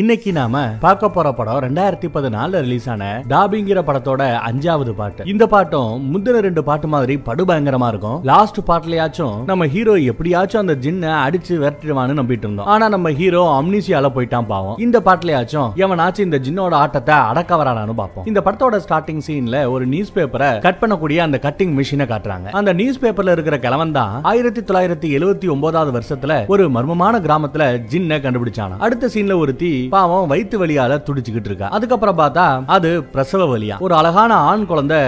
இன்னைக்கு நாம பார்க்க போற படம் 2014 ரிலீஸ் ஆன தாபிங்கிற படத்தோட 5வது பாட்டு. இந்த பாட்டும் முந்தின 2 பாட்டு மாதிரி படுபயங்கரமா இருக்கும். லாஸ்ட் பாட்டுலயாச்சும் நம்ம ஹீரோ எப்படியாச்சும் அந்த ஜின்னை அடிச்சு விரட்டிடுவான்னு நம்பிட்டு இருந்தோம். ஆனா நம்ம ஹீரோ அம்னீசியால போயிட்டான் பாவம். இந்த பாட்டுலயாச்சும் எவனாச்சும் இந்த ஜின்னோட ஆட்டத்தை அடக்க வரானான்னு பார்ப்போம். இந்த படத்தோட ஸ்டார்டிங் சீன்ல ஒரு நியூஸ் பேப்பரை கட் பண்ணக்கூடிய அந்த கட்டிங் மிஷினை காட்டுறாங்க. அந்த நியூஸ் பேப்பர்ல இருக்கிற கிழவன் தான் 1979 வருஷத்துல ஒரு மர்மமான கிராமத்துல ஜின்னை கண்டுபிடிச்சானா. அடுத்த சீன்ல ஒரு தீ பாவம் வயிற்று வலியால துடிச்சுக்கிட்டு இருக்கா. அதுக்கப்புறம் பார்த்தா அது பிரசவ வலியா. ஒரு அழகான ஆண் குழந்தை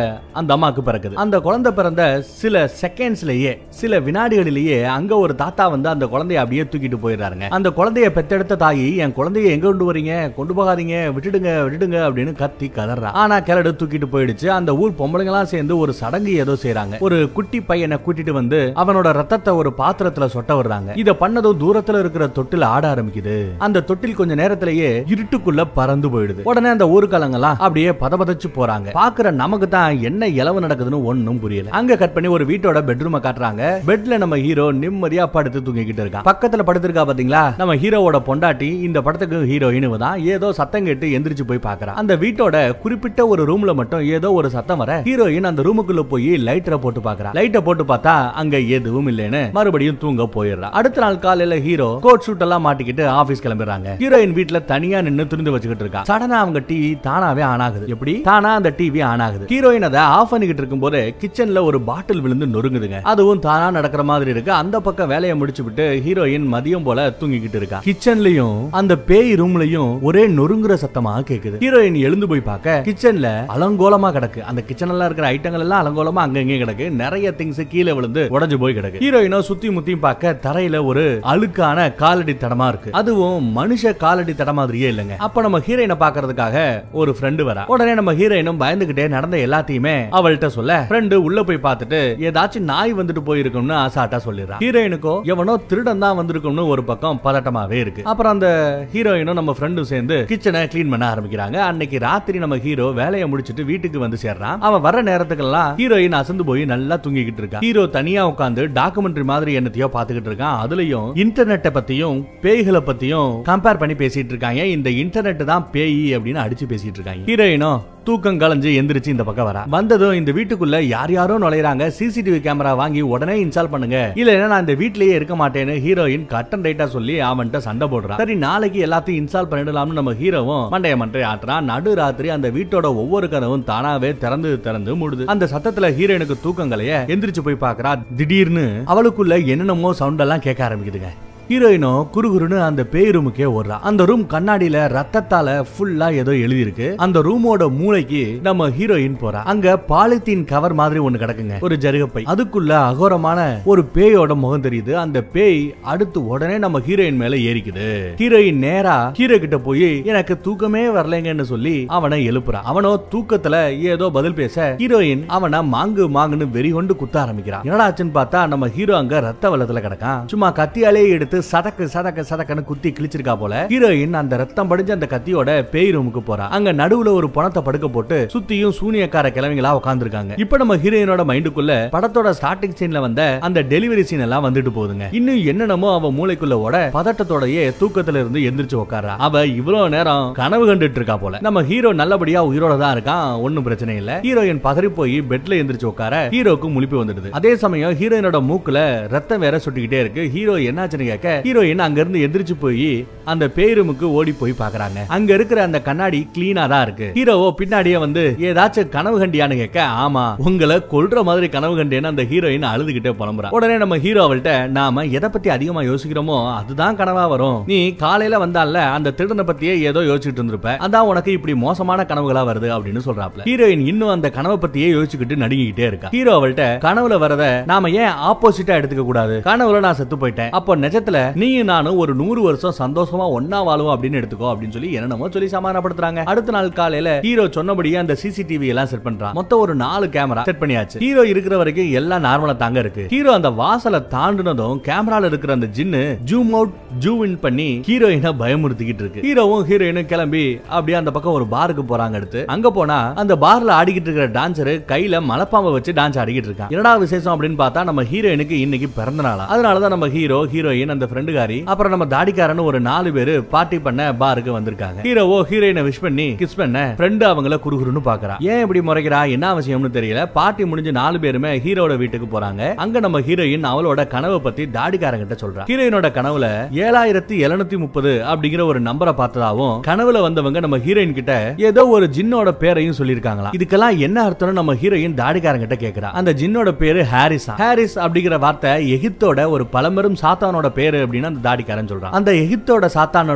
அந்த அம்மாக்கு பிறக்குது. அந்த குழந்தை பிறந்த சில செகண்ட்ஸ்லயே சில வினாடிகளிலேயே அங்க ஒரு தாத்தா வந்து அந்த குழந்தைய அப்படியே தூக்கிட்டு போயிடுறாங்க. அந்த குழந்தைய பெத்தெடுத்த தாயி, என் குழந்தைய எங்க கொண்டு வரீங்க, கொண்டு போகாதீங்க, விட்டுடுங்க விட்டுடுங்க அப்படின்னு கத்தி கதறா. ஆனா கிளடு தூக்கிட்டு போயிடுச்சு. அந்த ஊர் பொம்பளைங்க எல்லாம் சேர்ந்து ஒரு சடங்கு ஏதோ செய்யறாங்க. ஒரு குட்டி பையனை கூட்டிட்டு வந்து அவனோட ரத்தத்தை ஒரு பாத்திரத்துல சொட்ட வர்றாங்க. இதை பண்ணதும் தூரத்துல இருக்கிற தொட்டில் ஆட ஆரம்பிக்குது. அந்த தொட்டில் கொஞ்ச நேரம் இருட்டுக்குள்ள பறந்து போயிடுது. உடனே அந்த ஊர்காலங்களாம் அப்படியே பதபதச்சு போறாங்க. பாக்குற நமக்கு தான் என்ன இளவு நடக்குதுன்னு ஒண்ணும் புரியல. அங்க கட் பண்ணி ஒரு வீட்டோட பெட்ரூமை காட்டுறாங்க. பெட்ல நம்ம ஹீரோ நிம்மதியா படுத்து தூங்கிக்கிட்டு இருக்கான். பக்கத்துல படுத்திருக்கா பாத்தீங்களா நம்ம ஹீரோவோட பொண்டாட்டி. இந்த படத்துக்கு ஹீரோயின் தான். ஏதோ சத்தம் கேட்டு எந்திரிச்சு போய் பாக்குறான். அந்த வீட்டோட குறிப்பிட்ட ஒரு ரூம்ல மட்டும் ஏதோ ஒரு சத்தம் வர ஹீரோயின் அந்த ரூமுக்குள்ள போய் லைட்டரை போட்டு பாக்குறா. லைட்டை போட்டு பார்த்தா அங்க எதுவும் இல்லைன்னு மறுபடியும் தூங்க போயிடுறா. அடுத்த நாள் காலையில ஹீரோ கோட் சூட் எல்லாம் மாட்டிக்கிட்டு ஆபீஸ் கிளம்பிடுறாங்க. ஹீரோயின் வீட்டுல தனியா நின்னு துருந்து வச்சுக்கிட்டு இருக்கா. சடனா அவங்க டிவி தானாவே ஆன் ஆகுது. எப்படி தானா அந்த டிவி ஆன் ஆகுது? ஹீரோயின் அதை ஆஃப் பண்ணிக்கிட்டு இருக்கும்போது கிச்சன்ல ஒரு பாட்டில் விழுந்து நொறுங்குதுங்க. அதுவும் தானா நடக்கிற மாதிரி இருக்கு. அந்த பக்கம் வேலையை முடிச்சுட்டு ஹீரோயின் மதியம் போல தூங்கிக்கிட்டு இருக்கா. கிச்சன்லயும் அந்த பேய் ரூம்லயும் ஒரே நொறுங்குற சத்தமா கேக்குது. ஹீரோயின் எழுந்து போய் பார்க்க கிச்சன்ல அலங்கோலமா கிடக்கு. அந்த கிச்சன்ல இருக்கிற ஐட்டங்கள் எல்லாம் அலங்கோலமா அங்கங்க கிடக்கு. நிறைய திங்ஸ் கீழே விழுந்து உடஞ்சு போய் கிடக்கு. ஹீரோயினோ சுத்தி முத்தியும் பார்க்க தரையில ஒரு அழுக்கான காலடி தடமா இருக்கு. அதுவும் மனுஷ காலடி மாதிரியே இல்லங்க. அப்ப நம்ம ஹீரோயினை பாக்கிறதுக்காக ஒரு ஃப்ரெண்ட் வரா. உடனே நம்ம ஹீரோயினும் பயந்துகிட்டே நடந்த எல்லாத்தையுமே அவள்கிட்ட சொல்ல ஃப்ரெண்ட் உள்ள போய் பார்த்துட்டு ஏதாச்சும் நாய் வந்துட்டு போயிருக்கும்னு ஆசாட்டா சொல்லிடுறா. ஹீரோயினுக்கோ எவனோ திருடன் தான் வந்திருக்கும்னு ஒரு பக்கம் பதட்டமாவே இருக்கு. அப்புறம் அந்த ஹீரோயினும் நம்ம ஃப்ரெண்டும் சேர்ந்து கிச்சனை கிளீன் பண்ண ஆரம்பிக்கிறாங்க. அன்னைக்கு ராத்திரி நம்ம ஹீரோ வேலையை முடிச்சிட்டு வீட்டுக்கு வந்து சேர்றான். அவன் வர நேரத்துக்கெல்லாம் ஹீரோயின் அசந்து போய் நல்லா தூங்கிக்கிட்டு இருக்கான். ஹீரோ தனியா உட்காந்து டாக்குமெண்ட்ரி மாதிரி என்னத்தையோ பாத்துக்கிட்டு இருக்கான். அதுலயும் இன்டர்நெட்டை பத்தியும் பேய்களை பத்தியும் கம்பேர் பண்ணி பேசிட்டு இருக்காங்க. இந்த இன்டர்நெட் தான் பேய் அப்படின்னு அடிச்சு பேசிட்டு இருக்காங்க. ஹீரோயினோ தூக்கம் கலஞ்சு எந்திரிச்சு இந்த பக்கம் வரா. வந்ததும் இந்த வீட்டுக்குள்ள யார் யாரோ நுழையறாங்க. சிசிடிவி கேமரா வாங்கி உடனே இன்ஸ்டால் பண்ணுங்க, இல்லைன்னா நான் இந்த வீட்லயே இருக்க மாட்டேன்னு ஹீரோயின் கட் அண்ட் ரைட்டா சொல்லி அவன்கிட்ட சண்டை போடுறான். சரி நாளைக்கு எல்லாத்தையும் இன்ஸ்டால் பண்ணிடலாம்னு நம்ம ஹீரோவும் மண்டைய மண்டை ஆட்டுறான். நடு ராத்திரி அந்த வீட்டோட ஒவ்வொரு கதவும் தானாவே திறந்து மூடுது. அந்த சத்தத்துல ஹீரோயினுக்கு தூக்கங்களையே எந்திரிச்சு போய் பாக்குறா. திடீர்னு அவளுக்குள்ள என்னென்னமோ சவுண்ட் எல்லாம் கேட்க ஆரம்பிக்குதுங்க. ஹீரோயினோ குறுகுறுன்னு அந்த பேய் ரூமுக்கே ஓடுறா. அந்த ரூம் கண்ணாடியில ரத்தத்தால ஃபுல்லா ஏதோ எழுதி இருக்கு. அந்த ரூமோட மூளைக்கு நம்ம ஹீரோயின் போறா. அங்க பாலித்தீன் கவர் மாதிரி ஒண்ணு கிடக்குங்க, ஒரு ஜருகப்பை. அதுக்குள்ள அகோரமான ஒரு பேயோட முகம் தெரியுது. அந்த பேய் அடுத்து உடனே நம்ம ஹீரோயின் மேல ஏறிக்குது. ஹீரோயின் நேரா ஹீரோ கிட்ட போய் எனக்கு தூக்கமே வரலங்கன்னு சொல்லி அவனை எழுப்புறா. அவனோ தூக்கத்துல ஏதோ பதில் பேச ஹீரோயின் அவனை மாங்கு மாங்குன்னு வெறி கொண்டு குத்த ஆரம்பிக்கிறான். என்னடா ஆச்சுன்னு பார்த்தா நம்ம ஹீரோ அங்க ரத்த வெள்ளத்துல கிடக்கான். சும்மா கத்தியாலே எடுத்து சதக்கு சதக்கு சதக்கன்னு குத்தி கிழிச்சிருக்கா போல. ஹீரோயின் அந்த ரத்தம் படிஞ்ச அந்த கத்தியோட பேய் ரூமுக்கு போறா. அங்க நடுவுல ஒரு பணத்தை படுக்க போட்டு சுத்தியும் சூனியக்கார கிழவிங்களா உட்கார்ந்துருக்காங்க. இப்ப நம்ம ஹீரோயினோட மைண்டுக்குள்ள படத்தோட ஸ்டார்டிங் சீன்ல வந்த அந்த டெலிவரி சீன் எல்லாம் வந்துட்டு போகுதுங்க. இன்னும் என்னென்னமோ அவ மூளைக்குள்ள ஓட பதட்டத்தோடயே தூக்கத்துல இருந்து எந்திரிச்சு உட்கார்றா. அவ இவ்வளவு நேரம் கனவு கண்டுட்டு இருக்கா போல. நம்ம ஹீரோ நல்லபடியா உயிரோட தான் இருக்கான், ஒன்னும் பிரச்சனை இல்ல. ஹீரோயின் பதறி போய் பெட்ல எந்திரிச்சு உட்கார ஹீரோக்கு முழிப்பு வந்துடுது. அதே சமயம் ஹீரோயினோட மூக்குல ரத்தம் வேற சுட்டிக்கிட்டே இருக்கு. ஹீரோ என்னாச்சுன்னு கேட்க ஹீரோயின் அங்க இருந்து எந்திரிச்சு போய் அந்த பேய்ரூமுக்கு ஓடி போய் பாக்குறாங்க. அங்க இருக்கிற அந்த கண்ணாடி கிளீனா தான் இருக்கு. ஹீரோவோ பின்னாடியே வந்து ஏதாச்சும் கனவு கண்டியான்னு கேட்க ஆமா உங்களை கொல்ற மாதிரி கனவு கண்டேன்னு அந்த ஹீரோயின் அழுதுகிட்டே புலம்புறா. உடனே நம்ம ஹீரோ அவள்கிட்ட நாம எதை பத்தி அதிகமா யோசிக்கிறோமோ அதுதான் கனவா வரும். நீ காலையில வந்தால அந்த திருடனை பத்தியே ஏதோ யோசிச்சுட்டு இருந்திருப்ப, அதான் உனக்கு இப்படி மோசமான கனவுகளா வருது அப்படின்னு சொல்றாப்ல. ஹீரோயின் இன்னும் அந்த கனவை பத்தியே யோசிச்சுக்கிட்டு நடுங்கிக்கிட்டே இருக்கா. ஹீரோ அவள்கிட்ட கனவுல வரத நாம ஏன் ஆப்போசிட்டா எடுத்துக்க கூடாது? கனவுல நான் செத்து போயிட்டேன், அப்போ நிஜத்துல நீயும் நானும் ஒரு 100 வருஷம் சந்தோஷமா ஒன்னா வாழுவோம் அப்படின்னு எடுத்துக்கோ அப்படின்னு சொல்லி என்னென்னமோ சொல்லி சமாதானப்படுத்துறாங்க. அடுத்த நாள் காலையில ஹீரோ சொன்னபடியே அந்த சிசிடிவி எல்லாம் செட் பண்றான். மொத்தம் ஒரு 4 கேமரா செட் பண்ணியாச்சு. ஹீரோ இருக்கிற வரைக்கும் எல்லாம் நார்மலா தாங்க இருக்கு. ஹீரோ அந்த வாசலை தாண்டினதும் கேமரால இருக்கிற அந்த ஜின்னு ஜூம் அவுட் ஜூம் இன் பண்ணி ஹீரோயினை பயமுறுத்திக்கிட்டு இருக்கு. ஹீரோவும் ஹீரோயினும் கிளம்பி அப்படியே அந்த பக்கம் ஒரு பாருக்கு போறாங்க. அடுத்து அங்க போனா அந்த பார்ல ஆடிக்கிட்டு இருக்கிற டான்சரு கையில மலப்பாம்பை வச்சு டான்ஸ் ஆடிக்கிட்டு இருக்கான். என்னடா விசேஷம் அப்படின்னு பார்த்தா நம்ம ஹீரோயினுக்கு இன்னைக்கு பிறந்த நாளா. அதனாலதான் நம்ம ஹீரோயின் அந்த இந்த ஃப்ரெண்டுகாரி அப்புறம் நம்ம தாடிக்காரன்னு ஒரு 4 பேரு பார்ட்டி பண்ண பாருக்கு வந்திருக்காங்க. ஹீரோவோ ஹீரோயினை விஷ் பண்ணி கிஸ் பண்ண ஃப்ரெண்ட் அவங்கள குறுகுறுன்னு பாக்குறா. ஏன் இப்படி முறைக்கிறா, என்ன அவசியம்னு தெரியல. பார்ட்டி முடிஞ்சு 4 பேருமே ஹீரோட வீட்டுக்கு போறாங்க. அங்க நம்ம ஹீரோயின் அவளோட கனவை பத்தி தாடிக்காரங்கிட்ட சொல்றா. ஹீரோயினோட கனவுல 7730 அப்படிங்கிற ஒரு நம்பரை பார்த்ததாவும் கனவுல வந்தவங்க நம்ம ஹீரோயின் கிட்ட ஏதோ ஒரு ஜின்னோட பேரையும் சொல்லிருக்காங்களா. இதுக்கெல்லாம் என்ன அர்த்தம் நம்ம ஹீரோயின் தாடிக்காரங்கிட்ட கேக்குறா. அந்த ஜின்னோட பேரு ஹாரிஸ். ஹாரிஸ் அப்படிங்கிற வார்த்தை எகிப்தோட ஒரு பழம்பெரும் சாத்தானோட பேரு அப்படின்னு அந்த தாடிக்காரன் சொல்றான். அந்த எகிப்தோட சாத்தானோட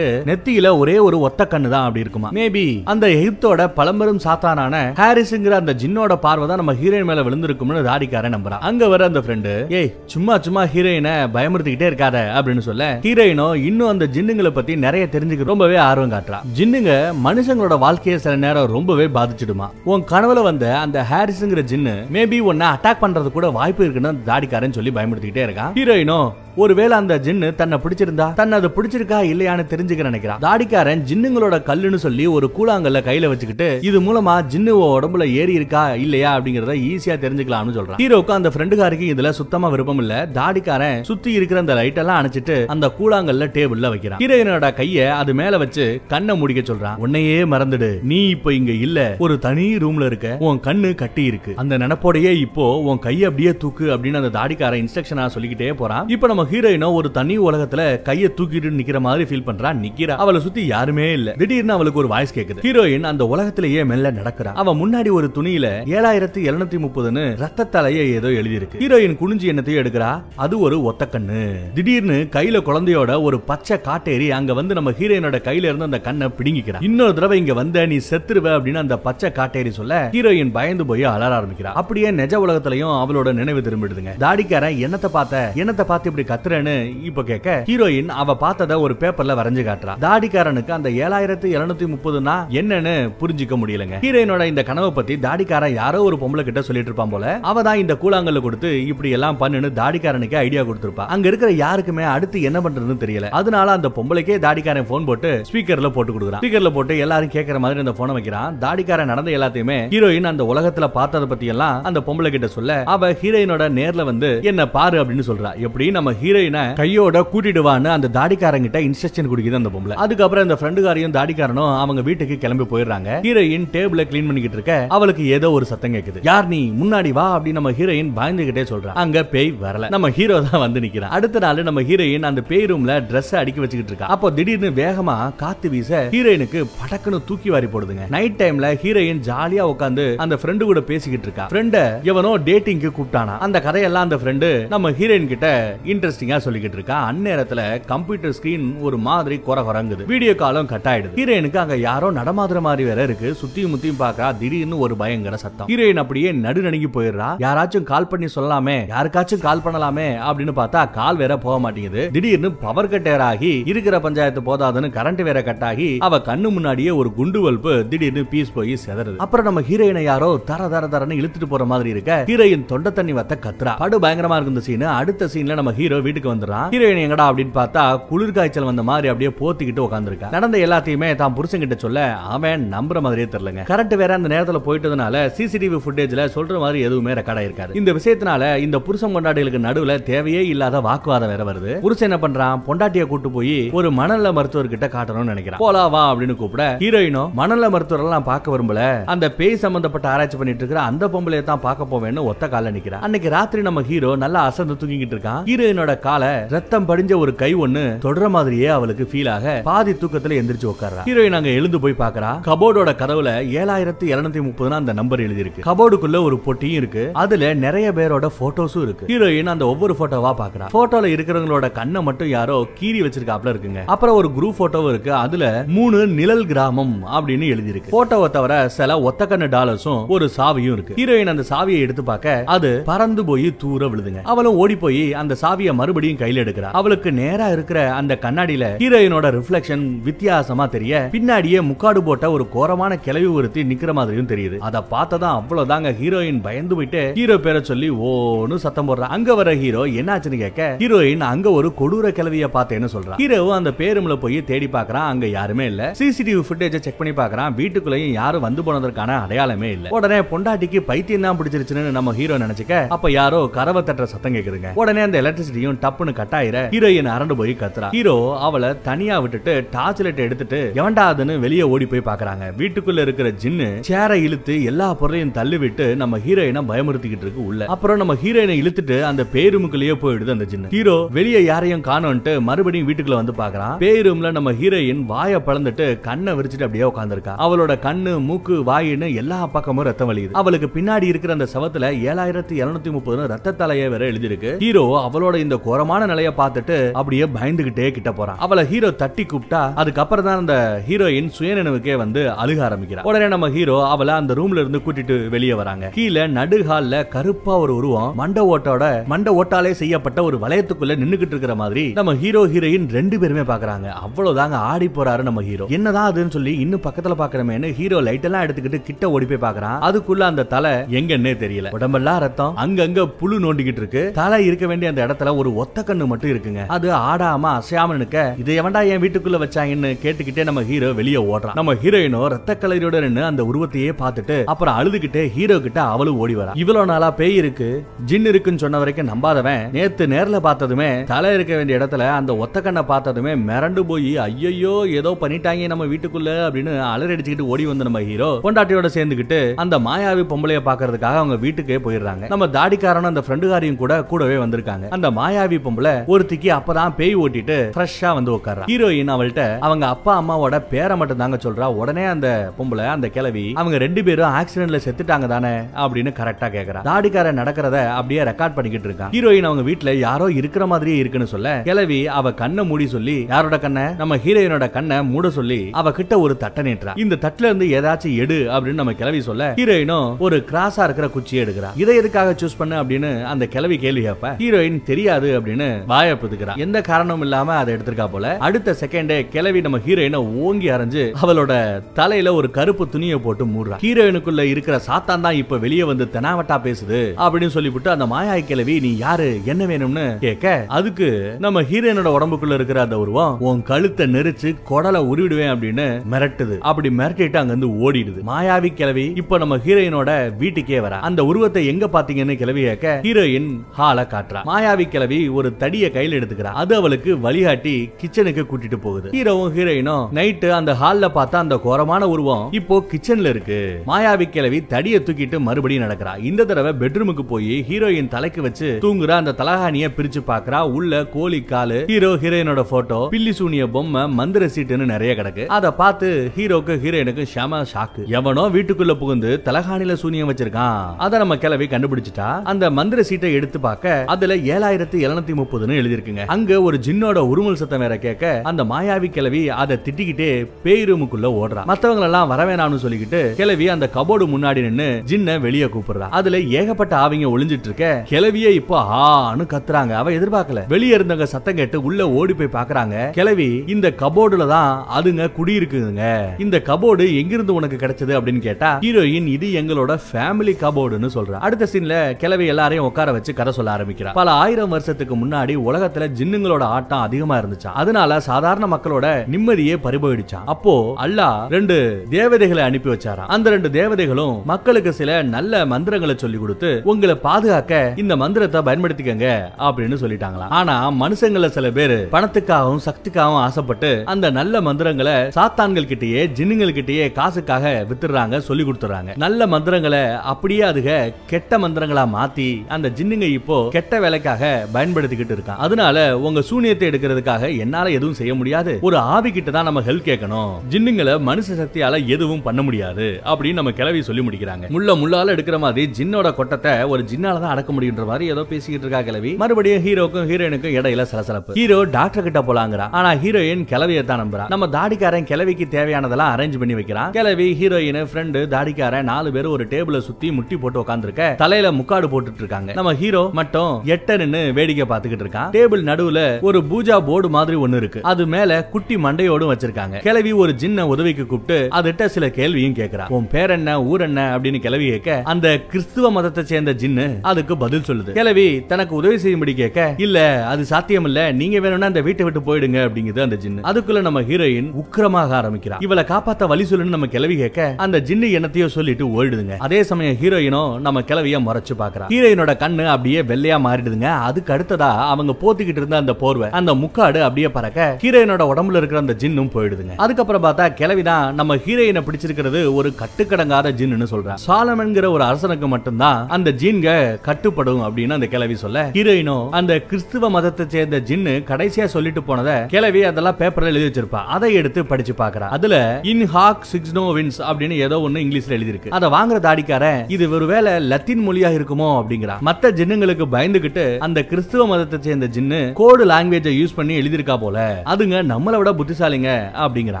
நெத்தியில ஒரே ஒரு ஒத்த கண்ணு தான் அப்படி இருக்குமா. மேபி அந்த எகிப்தோட பழம்பெரும் சாத்தானான ஹாரிஸ்ங்கிற அந்த ஜின்னோட பார்வை தான் நம்ம ஹீரோயின் மேல விழுந்திருக்கும்னு தாடிக்காரன் நம்புறான். அங்க வர அந்த ஃப்ரெண்டு ஏய் சும்மா சும்மா ஹீரோயினை பயமுறுத்திக்கிட்டே இருக்காத அப்படின்னு சொல்ல ஹீரோயினோ இன்னும் அந்த ஜின்னுங்களை பத்தி நிறைய தெரிஞ்சுக்க ரொம்பவே ஆர்வம் காட்டுறா. ஜின்னுங்க மனுஷங்களோட வாழ்க்கையை சில நேரம் ரொம்பவே பாதிச்சிடுமா. உன் கனவுல வந்த அந்த ஹாரிஸ்ங்கிற ஜின்னு மேபி உன்னை அட்டாக் பண்றது கூட வாய்ப்பு இருக்குன்னு தாடிக்காரன் சொல்லி பயமுறுத்திக்கிட்டே இருக்கான். ஹீரோயினோ ஒருவேளை அந்த ஜின்னு தன்னை பிடிச்சிருந்தா தன்னை அது பிடிச்சிருக்கா இல்லையான்னு தெரிஞ்சுக்க நினைக்கிறான். தாடிக்காரன் ஜின்னுங்களோட கல்லுன்னு சொல்லி ஒரு கூழாங்கல்ல கையில வச்சுக்கிட்டு இது மூலமா ஜின்னு உடம்புல ஏறி இருக்கா இல்லையா அப்படிங்கறத ஈஸியா தெரிஞ்சுக்கலாம்னு சொல்றான். ஹீரோக்கு அந்த ஃப்ரெண்டுகாருக்கு இதுல சுத்தமா விருப்பம் இல்ல. தாடிக்காரன் சுத்தி இருக்கிற அந்த லைட் எல்லாம் அணைச்சிட்டு அந்த கூழாங்கல்ல டேபிள்ல வைக்கிறான். ஹீரோயினோட கைய அது மேல வச்சு கண்ணை முடிக்க சொல்றான். உன்னையே மறந்துடு, நீ இப்ப இங்க இல்ல, ஒரு தனி ரூம்ல இருக்க, உன் கண்ணு கட்டி இருக்கு, அந்த நினைப்போடையே இப்போ உன் கையை அப்படியே தூக்கு அப்படின்னு அந்த தாடிக்காரன் இன்ஸ்ட்ரக்ஷனா சொல்லிக்கிட்டே போறான். இப்ப நம்ம ஹீரோயினோ ஒரு தனி உலகத்துல கையை தூக்கிட்டு நிக்கிற மாதிரி ஃபீல் பண்றா. நிக்கிறா, அவளை சுத்தி யாருமே இல்ல. திடீர்னு அவளுக்கு ஒரு வாய்ஸ் கேக்குது. ஹீரோயின் அந்த உலகத்திலேயே மெல்ல நடக்கிறா. அவ முன்னாடி ஒரு துணியில 7730 ரத்தத்தலைய ஏதோ எழுதி இருக்கு. ஹீரோயின் குனிஞ்சு என்னத்தையும் எடுக்கிறா. அது ஒரு ஒத்த கண்ணு. திடீர்னு கையில குழந்தையோட ஒரு பச்சை காட்டேரி அங்க வந்து நம்ம ஹீரோயினோட கையில இருந்து அந்த கண்ணை பிடுங்கிக்கிறா. இன்னொரு தடவை இங்க வந்த நீ செத்துருவ அப்படின்னு அந்த பச்சை காட்டேரி சொல்ல ஹீரோயின் பயந்து போய் அலற ஆரம்பிக்கிறா. அப்படியே நிஜ உலகத்திலையும் அவளோட நினைவு திரும்பிடுதுங்க. தாடிக்காரன் என்னத்தை பார்த்து இப்படி கத்துறேன்னு இப்ப கேட்க ஹீரோயின் அவ பார்த்தத ஒரு பேப்பர்ல வரைஞ்சு காட்டுறா. தாடிக்காரனுக்கு அந்த 7730 என்னன்னு புரிஞ்சுக்க முடியலங்க. ஹீரோயினோட இந்த கனவை பத்தி தாடிக்காரன் யாரோ ஒரு பொம்பளை கிட்ட சொல்லிட்டு இருப்பான் போல. அவதான் இந்த கூழாங்கல்ல கொடுத்து இப்படி எல்லாம் பண்ணுன்னு தாடிக்காரனுக்கு ஐடியா கொடுத்திருப்பா. அங்க இருக்கிற யாருக்குமே அடுத்து என்ன பண்றதுன்னு தெரியல. அதனால அந்த பொம்பளைக்கே தாடிக்காரன் போன் போட்டு ஸ்பீக்கர்ல போட்டு கொடுக்குறான். ஸ்பீக்கர்ல போட்டு எல்லாரும் கேட்கற மாதிரி அந்த போனை வைக்கிறான். தாடிக்காரன் நடந்த எல்லாத்தையுமே ஹீரோயின் அந்த உலகத்துல பார்த்தத பத்தி எல்லாம் அந்த பொம்பளை கிட்ட சொல்ல அவ ஹீரோயினோட நேர்ல வந்து என்ன பாரு அப்படின்னு சொல்றா. எப்படி நம்ம ஹீரோயினை கையோட கூட்டிடுவான்னு அந்த தாடிக்காரங்கிட்ட இன்ஸ்ட்ரக்ஷன் கொடுக்குது அந்த பொம்பளை. அதுக்கப்புறம் இந்த ஃப்ரெண்டுகாரியும் தாடிக்காரனும் அவங்க வீட்டுக்கு கிளம்பி போயிடுறாங்க. ஹீரோயின் டேபிள கிளீன் பண்ணிக்கிட்டு இருக்க அவளுக்கு ஏதோ ஒரு சத்தம் கேக்குது. யார் நீ, முன்னாடி வா அப்படின்னு நம்ம ஹீரோயின் பயந்துகிட்டே சொல்றான். அங்க பேய் வரல, நம்ம ஹீரோ தான் வந்து நிக்கிறான். அடுத்த நாள் நம்ம ஹீரோயின் அந்த பேய் ரூம்ல ட்ரெஸ் அடிக்க வச்சுக்கிட்டு இருக்கா. அப்போ திடீர்னு வேகமா காத்து வீச ஹீரோயினுக்கு படக்குன்னு தூக்கி வாரி போடுதுங்க. நைட் டைம்ல ஹீரோயின் ஜாலியா உட்காந்து அந்த ஃப்ரெண்டு கூட பேசிக்கிட்டு இருக்கா. ஃப்ரெண்ட எவனோ டேட்டிங்க்கு கூப்பிட்டானா. அந்த கதையெல்லாம் அந்த ஃப்ரெண்டு நம்ம ஹீரோயின் கிட்ட இன்ட்ரெஸ்டிங்கா சொல்லிக்கிட்டு இருக்கா. அந்நேரத்துல கம்ப்யூட்டர் ஸ்கிரீன் ஒரு மாதிரி குறை குறங்குது. வீடியோ காலும் கட் ஆயிடுது. ஹீரோயினுக்கு அங்க யாரோ நடமாடுற மாதிரி வேற இருக்கு. சுத்தியும் முத்தியும் பாக்குறா. திடீர்னு ஒரு பயங்கர சத்தம். ஹீரோயின் அப்படியே நடுநடுங்கி போயிடுறா. யாராச்சும் கால் பண்ணி சொல்லலாமே, யாருக்காச்சும் கால் பண்ணலாமே அப்படின்னு பார்த்தா கால் வேற போக மாட்டேங்குது. திடீர்னு பவர் கட் ஆகி இருக்கிற பஞ்சாயத்து போதாதுன்னு கரண்ட் வேற கட் ஆகி அவ கண்ணு முன்னாடியே ஒரு குண்டு வல்பு திடீர்னு பீஸ் போய் செதறுது. அப்புறம் நம்ம ஹீரோயினை யாரோ தர தர தரன்னு இழுத்துட்டு போற மாதிரி இருக்க ஹீரோயின் தொண்டை தண்ணி வத்த கத்துறா. படு பயங்கரமா இருந்த சீன். அடுத்த சீன்ல நம்ம ஹீரோ வீட்டுக்கு வந்துறான். ஹீரோயின் எங்கடா அப்படின்னு பார்த்தா குளிர் காய்ச்சல் வந்த மாதிரி அப்படியே போத்திக்கிட்டு உட்கார்ந்திருக்கா. நடந்த எல்லாத்தையுமே தான் புருஷன் கிட்ட சொல்ல அவன் நம்புற மாதிரியே தெரியலங்க. கரண்ட் வேற அந்த நேரத்துல போயிட்டதுனால சிசிடிவி ஃபுட்டேஜ்ல சொல்ற மாதிரி எதுவுமே ரெக்கார்ட் ஆயிருக்காது. இந்த விஷயத்தினால இந்த புருஷன் பொண்டாட்டிகளுக்கு நடுவுல தேவையே இல்லாத வாக்குவாதம் வேற வருது. புருஷன் என்ன பண்றான், பொண்டாட்டிய கூட்டு போய் ஒரு மணல்ல மருத்துவர்கிட்ட காட்டணும்னு நினைக்கிறான். போலா வா அப்படின்னு கூப்பிட ஹீரோயினோ மணல்ல மருத்துவரெல்லாம் பார்க்க விரும்பல, அந்த பேய் சம்பந்தப்பட்ட ஆராய்ச்சி பண்ணிட்டு இருக்கிற அந்த பொம்பளையை தான் பார்க்க போவேன்னு ஒத்த கால நிக்கிறா. அன்னைக்கு ராத்திரி நம்ம ஹீரோ நல்லா அசந்து தூங்கிட்டு இருக்கான். ஹீரோயினோட காலை ரத்தம் படிஞ்ச ஒரு கை ஒண்ணு தொடர மாதிரியே அவளுக்கு ஃபீல் ஆக பாதி தூக்கத்துல எந்திரிச்சு உட்கார்றா. ஹீரோயின் அங்க எழுந்து போய் பாக்குறா. கபோர்டோட கதவுல 7730 அந்த நம்பர் எழுதி இருக்கு. கபோர்டுக்குள்ள ஒரு பொட்டியும் இருக்கு. அதுல நிறைய பேரோட போட்டோஸும் இருக்கு. ஹீரோயின் அந்த ஒவ்வொரு போட்டோவா பாக்குறா. போட்டோல இருக்கிறவங்களோட கண்ணை மட்டும் யாரோ கீறி வச்சிருக்காப்ல இருக்குங்க. அப்புறம் ஒரு குரூப் போட்டோவும் இருக்கு. அதுல 3 நிழல் கிராமம் அப்படின்னு எழுதி இருக்கு. போட்டோவை தவிர சில ஒத்த கண்ணு டாலர்ஸும் ஒரு சாவியும் இருக்கு. ஹீரோயின் அந்த சாவியை எடுத்து பார்க்க அது பறந்து போய் தூர விழுதுங்க. அவளும் ஓடி போய் அந்த சாவியை மறுபடியும் கையில எடுக்கிறா. அவளுக்கு நேரா இருக்கிற அந்த கண்ணாடியில ஹீரோயினோட ரிஃப்ளெக்ஷன் வித்தியாசமா தெரிய பின்னாடியே முக்காடு போட்ட ஒரு கோரமான கிளவி ஒருத்தி நிக்கிற மாதிரியும் தெரியுது. அத பார்த்ததான் அவ்வளவுதாங்க ஹீரோயின் பயந்து போயிட்டு ஹீரோ பேரை சொல்லி ஓன்னு சத்தம் போடுறா. அங்க வர ஹீரோ என்னாச்சுன்னு கேட்க ஹீரோயின் அங்க ஒரு கொடூர கிளவிய பார்த்தேன்னு சொல்றா. ஹீரோவும் அந்த பேரும்ல போய் தேடி பாக்குறான். அங்க யாருமே இல்ல. சிசிடிவி ஃபுட்டேஜை செக் பண்ணி பாக்குறான். வீட்டுக்குள்ளேயும் யாரும் வந்து போனதற்கான அடையாளமே இல்ல. உடனே பொண்டாட்டிக்கு பைத்தியம் தான் பிடிச்சிருச்சுன்னு நம்ம ஹீரோ நினைச்சுக்க அப்ப யாரோ கரவை தட்டுற சத்தம் கேக்குதுங்க. உடனே அந்த எலக்ட்ரிசிட்டியும் டப்புன்னு கட் கட்டாயிர ஹீரோயின் அரண்டு போய் கத்துறா. ஹீரோ அவளை தனியா விட்டுட்டு டார்ச் லைட் எடுத்துட்டு எவன்டாதுன்னு வெளியே ஓடி போய் பாக்குறாங்க. வீட்டுக்குள்ள இருக்கிற ஜின்னு சேரை இழுத்து எல்லா பொருளையும் தள்ளி விட்டு நம்ம ஹீரோயினை பயமுறுத்திக்கிட்டு இருக்கு உள்ள. அப்புறம் நம்ம ஹீரோயினை இழுத்துட்டு அந்த பேரூமுக்குள்ளேயே போயிடுது அந்த ஜின்னு. ஹீரோ வெளியே யாரையும் காணோன்ட்டு மறுபடியும் வீட்டுக்குள்ள வந்து பாக்குறான். பேரூம்ல நம்ம ஹீரோயின் வாயை பழந்துட்டு கண்ணை விரிச்சிட்டு அப்படியே உட்காந்துருக்கா. அவளோட கண்ணு மூக்கு வாயின்னு எல்லா பக்கமும் ரத்தம் வலியுது. அவளுக்கு பின்னாடி இருக்கிற அந்த சவத்துல 7230 ரத்த தலையை வேற எழுதிருக்கு. ஹீரோ அவளோட இந்த கோரமான நிலையை பார்த்துட்டு அப்படியே பயந்துகிட்டே கிட்ட போறான். அவளை ஹீரோ தட்டி கூப்பிட்டா அதுக்கப்புறம் தான் அந்த ஹீரோயின் சுயநினைவுக்கே வந்து அழுக ஆரம்பிக்கிறான். உடனே நம்ம ஹீரோ அவளை அந்த ரூம்ல இருந்து கூட்டிட்டு வெளியே வராங்க. கீழே நடுஹால்ல கருப்பா ஒரு உருவம் மண்ட ஓட்டாலே செய்யப்பட்ட ஒரு வளையத்துக்குள்ள நின்னுகிட்டு இருக்கிற மாதிரி நம்ம ஹீரோ ஹீரோயின் ரெண்டு பேருமே பாக்குறாங்க. அவ்வளவுதாங்க ஆடி போறாரு நம்ம ஹீரோ. என்னதான் அதுன்னு சொல்லி இன்னும் பக்கத்துல பாக்குறமேன்னு ஹீரோ லைட் எல்லாம் எடுத்துக்கிட்டு கிட்ட ஓடி போய் பாக்குறான். அதுக்குள்ள அந்த தலை எங்கன்னே தெரியல. உடம்பெல்லாம் ரத்தம், அங்கங்க புழு நோண்டிக்கிட்டு இருக்கு. தலை இருக்க வேண்டிய அந்த இடத்துல ஒரு ஒத்த கண்ணு மட்டும் இருக்குங்க. அது ஆடாம அசையாம நிக்க இது எவன்டா என் வீட்டுக்குள்ள வச்சாங்கன்னு கேட்டுக்கிட்டே நம்ம ஹீரோ வெளியே ஓடுறான். நம்ம ஹீரோயினோ ரத்த கலரியோட நின்னு அந்த உருவத்தையே பார்த்துட்டு அப்புறம் அழுதுகிட்டே ஹீரோ கிட்ட அவளும் ஓடி வரா. இவ்வளவு நாளா பேய் இருக்கு ஜின் இருக்குன்னு சொன்ன வரைக்கும் நம்பாதவன் நேத்து நேர்ல பார்த்ததுமே தலை இருக்க வேண்டிய இடத்துல அந்த ஒத்த கண்ணை பார்த்ததுமே மிரண்டு போய் ஐயோ ஏதோ பண்ணிட்டாங்க நம்ம வீட்டுக்குள்ள அப்படின்னு அலறடிச்சுக்கிட்டு ஓடி வந்து நம்ம ஹீரோ பொண்டாட்டியோட சேர்ந்துக்கிட்டு அந்த மாயாவி பொம்பளைய பாக்குறதுக்காக அவங்க வீட்டுக்கே போயிடுறாங்க. நம்ம தாடிக்காரனும் அந்த ஃப்ரெண்டுகாரியும் கூடவே வந்திருக்காங்க. அந்த மாயாவி பொம்பளை ஒருத்திக்கு அப்பதான் பேய் ஓட்டிட்டு ஃப்ரெஷ்ஷா வந்து உட்கார்றா. ஹீரோயின் அவள்கிட்ட அவங்க அப்பா அம்மாவோட பேரை மட்டும் தாங்க சொல்றா. உடனே அந்த பொம்பளை அந்த கிழவி அவங்க ரெண்டு பேரும் ஆக்சிடென்ட்ல செத்துட்டாங்க தானே அப்படின்னு கரெக்டா கேக்குறா. தாடிக்காரன் நடக்கிறத அப்படியே ரெக்கார்ட் பண்ணிக்கிட்டு இருக்கான். ஹீரோயின் அவங்க வீட்டுல யாரோ இருக்கிற மாதிரியே இருக்குன்னு சொல்ல கிழவி அவ கண்ணை மூடி சொல்லி யாரோட கண்ணை நம்ம ஹீரோயினோட கண்ணை மூட சொல்லி அவ கிட்ட ஒரு தட்டை நீட்டுறா. இந்த தட்டுல இருந்து ஏதாச்சும் எடு அப்படின்னு நம்ம கிழவி சொல்ல ஹீரோயினும் ஒரு கிராஸா இருக்கிற குச்சியை எடுக்கிறா. இதை எதுக்காக சூஸ் பண்ண அப்படின்னு அந்த கிழவி கேள்வி கேட்ப ஹீரோயின் தெரியாது அப்படின்னு வாயை புதுக்கிறா. எந்த காரணமும் இல்லாம அதை எடுத்திருக்கா போல. அடுத்த செகண்டே கிழவி நம்ம ஹீரோயினை ஓங்கி அரைஞ்சு அவளோட தலையில ஒரு கருப்பு துணியை போட்டு மூடுறா. ஹீரோயினுக்குள்ள இருக்கிற சாத்தான் தான் இப்ப வெளியே வந்து தெனாவட்டா பேசுது அப்படின்னு சொல்லிவிட்டு அந்த மாயாய் கிழவி நீ யாரு என்ன வேணும்னு கேட்க அதுக்கு நம்ம ஹீரோயினோட உடம்புக்குள்ள இருக்கிற அந்த உருவம் உன் கழுத்தை நெரிச்சு குடலை உருவிடுவேன் அப்படின்னு மிரட்டுது. அப்படி மிரட்டிட்டு அங்க இருந்து ஓடிடுது. மாயாவி கிழவி இப்ப நம்ம ஹீரோயினோட வீட்டுக்கே வரா. அந்த உருவத்தை எங்க பாத்தீங்கன்னு கிளவி கேட்க ஹீரோயின் ஹால காட்டுறா. மாயாவி கிளவி ஒரு தடியை கையில் எடுத்துக்கிறா. அது அவளுக்கு வழிகாட்டி கிச்சனுக்கு கூட்டிட்டு போகுது. ஹீரோவும் ஹீரோயினும் நைட்டு அந்த ஹால்ல பார்த்தா அந்த கோரமான உருவம் இப்போ கிச்சன்ல இருக்கு. மாயாவி கிளவி தடியை தூக்கிட்டு மறுபடியும் நடக்கிறா. இந்த தடவை பெட்ரூமுக்கு போய் ஹீரோயின் தலைக்கு வச்சு தூங்குற அந்த தலகாணியை பிரிச்சு பாக்குறா. உள்ள கோழி காலு, ஹீரோ ஹீரோயினோட போட்டோ, பில்லி சூனிய பொம்மை, மந்திர சீட்டுன்னு நிறைய கிடக்கு. அதை பார்த்து ஹீரோக்கு ஹீரோயினுக்கு ஷம ஷாக்கு. எவனோ வீட்டுக்குள்ள புகுந்து தலகாணியில சூனியம் வச்சிருக்கான். அத நம்ம கிளவி கண்டுபிடிச்சிட்டா. அந்த மந்திர சீட்டை எடுத்து பார்க்க அதுல 7230 எழுதிருக்குங்க. அங்க ஒரு ஜின்னோட உருமல் சத்தம் வேற கேட்க அந்த மாயாவி கிளவி அதை திட்டிக்கிட்டே பேய் ரூமுக்குள்ள ஓடுறா. மத்தவங்க எல்லாம் வரவேணாம்னு சொல்லிக்கிட்டு கிளவி அந்த கபோர்டு முன்னாடி நின்னு ஜின்னை வெளியே கூப்பிடுறா. அதுல ஏகப்பட்ட ஆவிங்க ஒளிஞ்சிட்டு இருக்க கிளவியே இப்போ ஆன்னு கத்துறாங்க. அவ எதிர்பார்க்கல. வெளியே இருந்தவங்க சத்தம் கேட்டு உள்ள ஓடி போய் பாக்குறாங்க. கிளவி இந்த கபோர்டுல தான் அதுங்க குடியிருக்குதுங்க. இந்த கபோர்டு எங்கிருந்து உனக்கு கிடைச்சது அப்படின்னு கேட்டா ஹீரோயின் இது எங்களோட ஃபேமிலி கபோர்டுன்னு சொல்றா. அடுத்த சீன்ல கிளவி எல்லாரையும் உட்கார வச்சு கதை சொல்ல ஆரம்பிக்கிறார். பல 1000 வருஷத்துக்கு முன்னாடி உலகத்துல ஜின்னுங்களோட ஆட்டம் அதிகமா இருந்துச்சு. அதனால சாதாரண மக்களோட நிம்மதியே பறிபோயிடுச்சு. அப்போ அல்லாஹ் 2 தேவதைகளை அனுப்பி வச்சாராம். அந்த 2 தேவதைகளும் மக்களுக்கு சில நல்ல மந்திரங்களை சொல்லி கொடுத்து உங்களை பாதுகாக்க இந்த மந்திரத்தை பயன்படுத்திக்கங்க அப்படின்னு சொல்லிட்டாங்களாம். ஆனா மனுஷங்களை சில பேரு பணத்துக்காகவும் சக்திக்காகவும் ஆசைப்பட்டு அந்த நல்ல மந்திரங்களை சாத்தான்கள் கிட்டயே ஜின்னுங்கள் கிட்டயே காசுக்காக வித்துறாங்க, சொல்லி கொடுத்துறாங்க. நல்ல மந்திரங்களை அப்படியே அதுக கெட்ட மந்திரங்களா மாத்தி அந்த ஜின்னுங்க இப்போ கெட்ட வேலைக்காக பயன்படுத்திக்கிட்டு இருக்கான். அதனால உங்க சூனியத்தை எடுக்கிறதுக்காக என்னால எதுவும் செய்ய முடியாது, ஒரு ஆவி கிட்ட தான் நம்ம ஹெல்ப் கேட்கணும், ஜின்னுங்களை மனுஷ சக்தியால எதுவும் பண்ண முடியாது அப்படின்னு நம்ம கிளவி சொல்லி முடிக்கிறாங்க. முள்ள முள்ளால எடுக்கிற மாதிரி ஜின்னோட கொட்டத்தை ஒரு ஜின்னால தான் அடக்க முடியுன்ற மாதிரி ஏதோ பேசிக்கிட்டு இருக்கா கிளவி. மறுபடியும் ஹீரோக்கும் ஹீரோயினுக்கும் இடையில சலசலப்பு. ஹீரோ டாக்டர் கிட்ட போலாங்கிறா. ஆனா ஹீரோயின் கிளவியை தான் நம்புறா. நம்ம தாடிக்காரன் கிளவிக்கு தேவையானதெல்லாம் அரேஞ்ச் பண்ணி வைக்கிறான். கிளவி ஹீரோயின் ஃப்ரெண்டு தாடிக்காரன் 4 பேரும் ஒரு டேபிளை சுத்தி முட்டி போட்டு உட்கார்ந்துருக்க தலையில முக்காடு போட்டுட்டு இருக்காங்க. நம்ம ஹீரோ மட்டும் எட்ட நின்னு வேடிக்கை பார்த்துக்கிட்டு இருக்கான். டேபிள் நடுவுல ஒரு பூஜா போர்டு மாதிரி ஒன்னு இருக்கு. அது மேல குட்டி மண்டையோடும் வச்சிருக்காங்க. கிளவி ஒரு ஜின்ன உதவிக்கு கூப்பிட்டு அதுட்ட சில கேள்வியும் கேக்குறா. உன் பேர் என்ன, ஊர் என்ன அப்படின்னு கிளவி கேட்க அந்த கிறிஸ்துவ மதத்தை சேர்ந்த ஜின்னு அதுக்கு பதில் சொல்லுது. கிளவி தனக்கு உதவி செய்யும்படி கேட்க இல்ல அது சாத்தியம் இல்ல, நீங்க வேணும்னா அந்த வீட்டை விட்டு போயிடுங்க அப்படிங்குது அந்த ஜின்னு. அதுக்குள்ள நம்ம ஹீரோயின் உக்கிரமாக ஆரம்பிக்கிறா. இவளை காப்பாத்த வழி சொல்லுன்னு நம்ம கிளவி கேட்க அந்த ஜின்னு என்னத்தையோ சொல்லிட்டு ஓடிடுதுங்க. அதே சமயம் ஹீரோயினும் நம்ம கிளவிய மறைச்சு பாக்குறா. ஹீரோயினோட கண்ணு அப்படியே வெள்ளையா மாறிடுதுங்க. அதுக்கு அடுத்ததா அவங்க அவங்க போத்திக்கிட்டு இருந்த அந்த போர்வை அந்த முக்காடு அப்படியே பறக்க ஹீரோயினோட உடம்புல இருக்கிற அந்த ஜின்னும் போயிடுதுங்க. அதுக்கப்புறம் பார்த்தா கிளவிதான் நம்ம ஹீரோயினை பிடிச்சிருக்கிறது ஒரு கட்டுக்கடங்காத ஜின்னு சொல்ற. சாலமன்கிற ஒரு அரசனுக்கு மட்டும்தான் அந்த ஜின்க கட்டுப்படும் அப்படின்னு அந்த கிளவி சொல்ல, ஹீரோயினோ அந்த கிறிஸ்துவ மதத்தை சேர்ந்த ஜின்னு கடைசியா சொல்லிட்டு போனதை கிளவி அதெல்லாம் பேப்பர்ல எழுதி வச்சிருப்பா. அதை எடுத்து படிச்சு பாக்குறா. அதுல இன் ஹாக் சிக்ஸ்னோ வின்ஸ் அப்படின்னு ஏதோ ஒண்ணு இங்கிலீஷ்ல எழுதி இருக்கு. அதை வாங்குற தாடிக்காரன் இது ஒருவேளை லத்தீன் மொழியா இருக்குமோ அப்படிங்கறா. மத்த ஜின்னுங்களுக்கு பயந்துகிட்டு அந்த கிறிஸ்துவ மதத்தை சேர்ந்த ஜின்னு கோடு லாங்குவேஜை யூஸ் பண்ணி எழுதிருக்கா போல, அதுங்க நம்மளை விட புத்திசாலிங்க அப்படிங்கறா.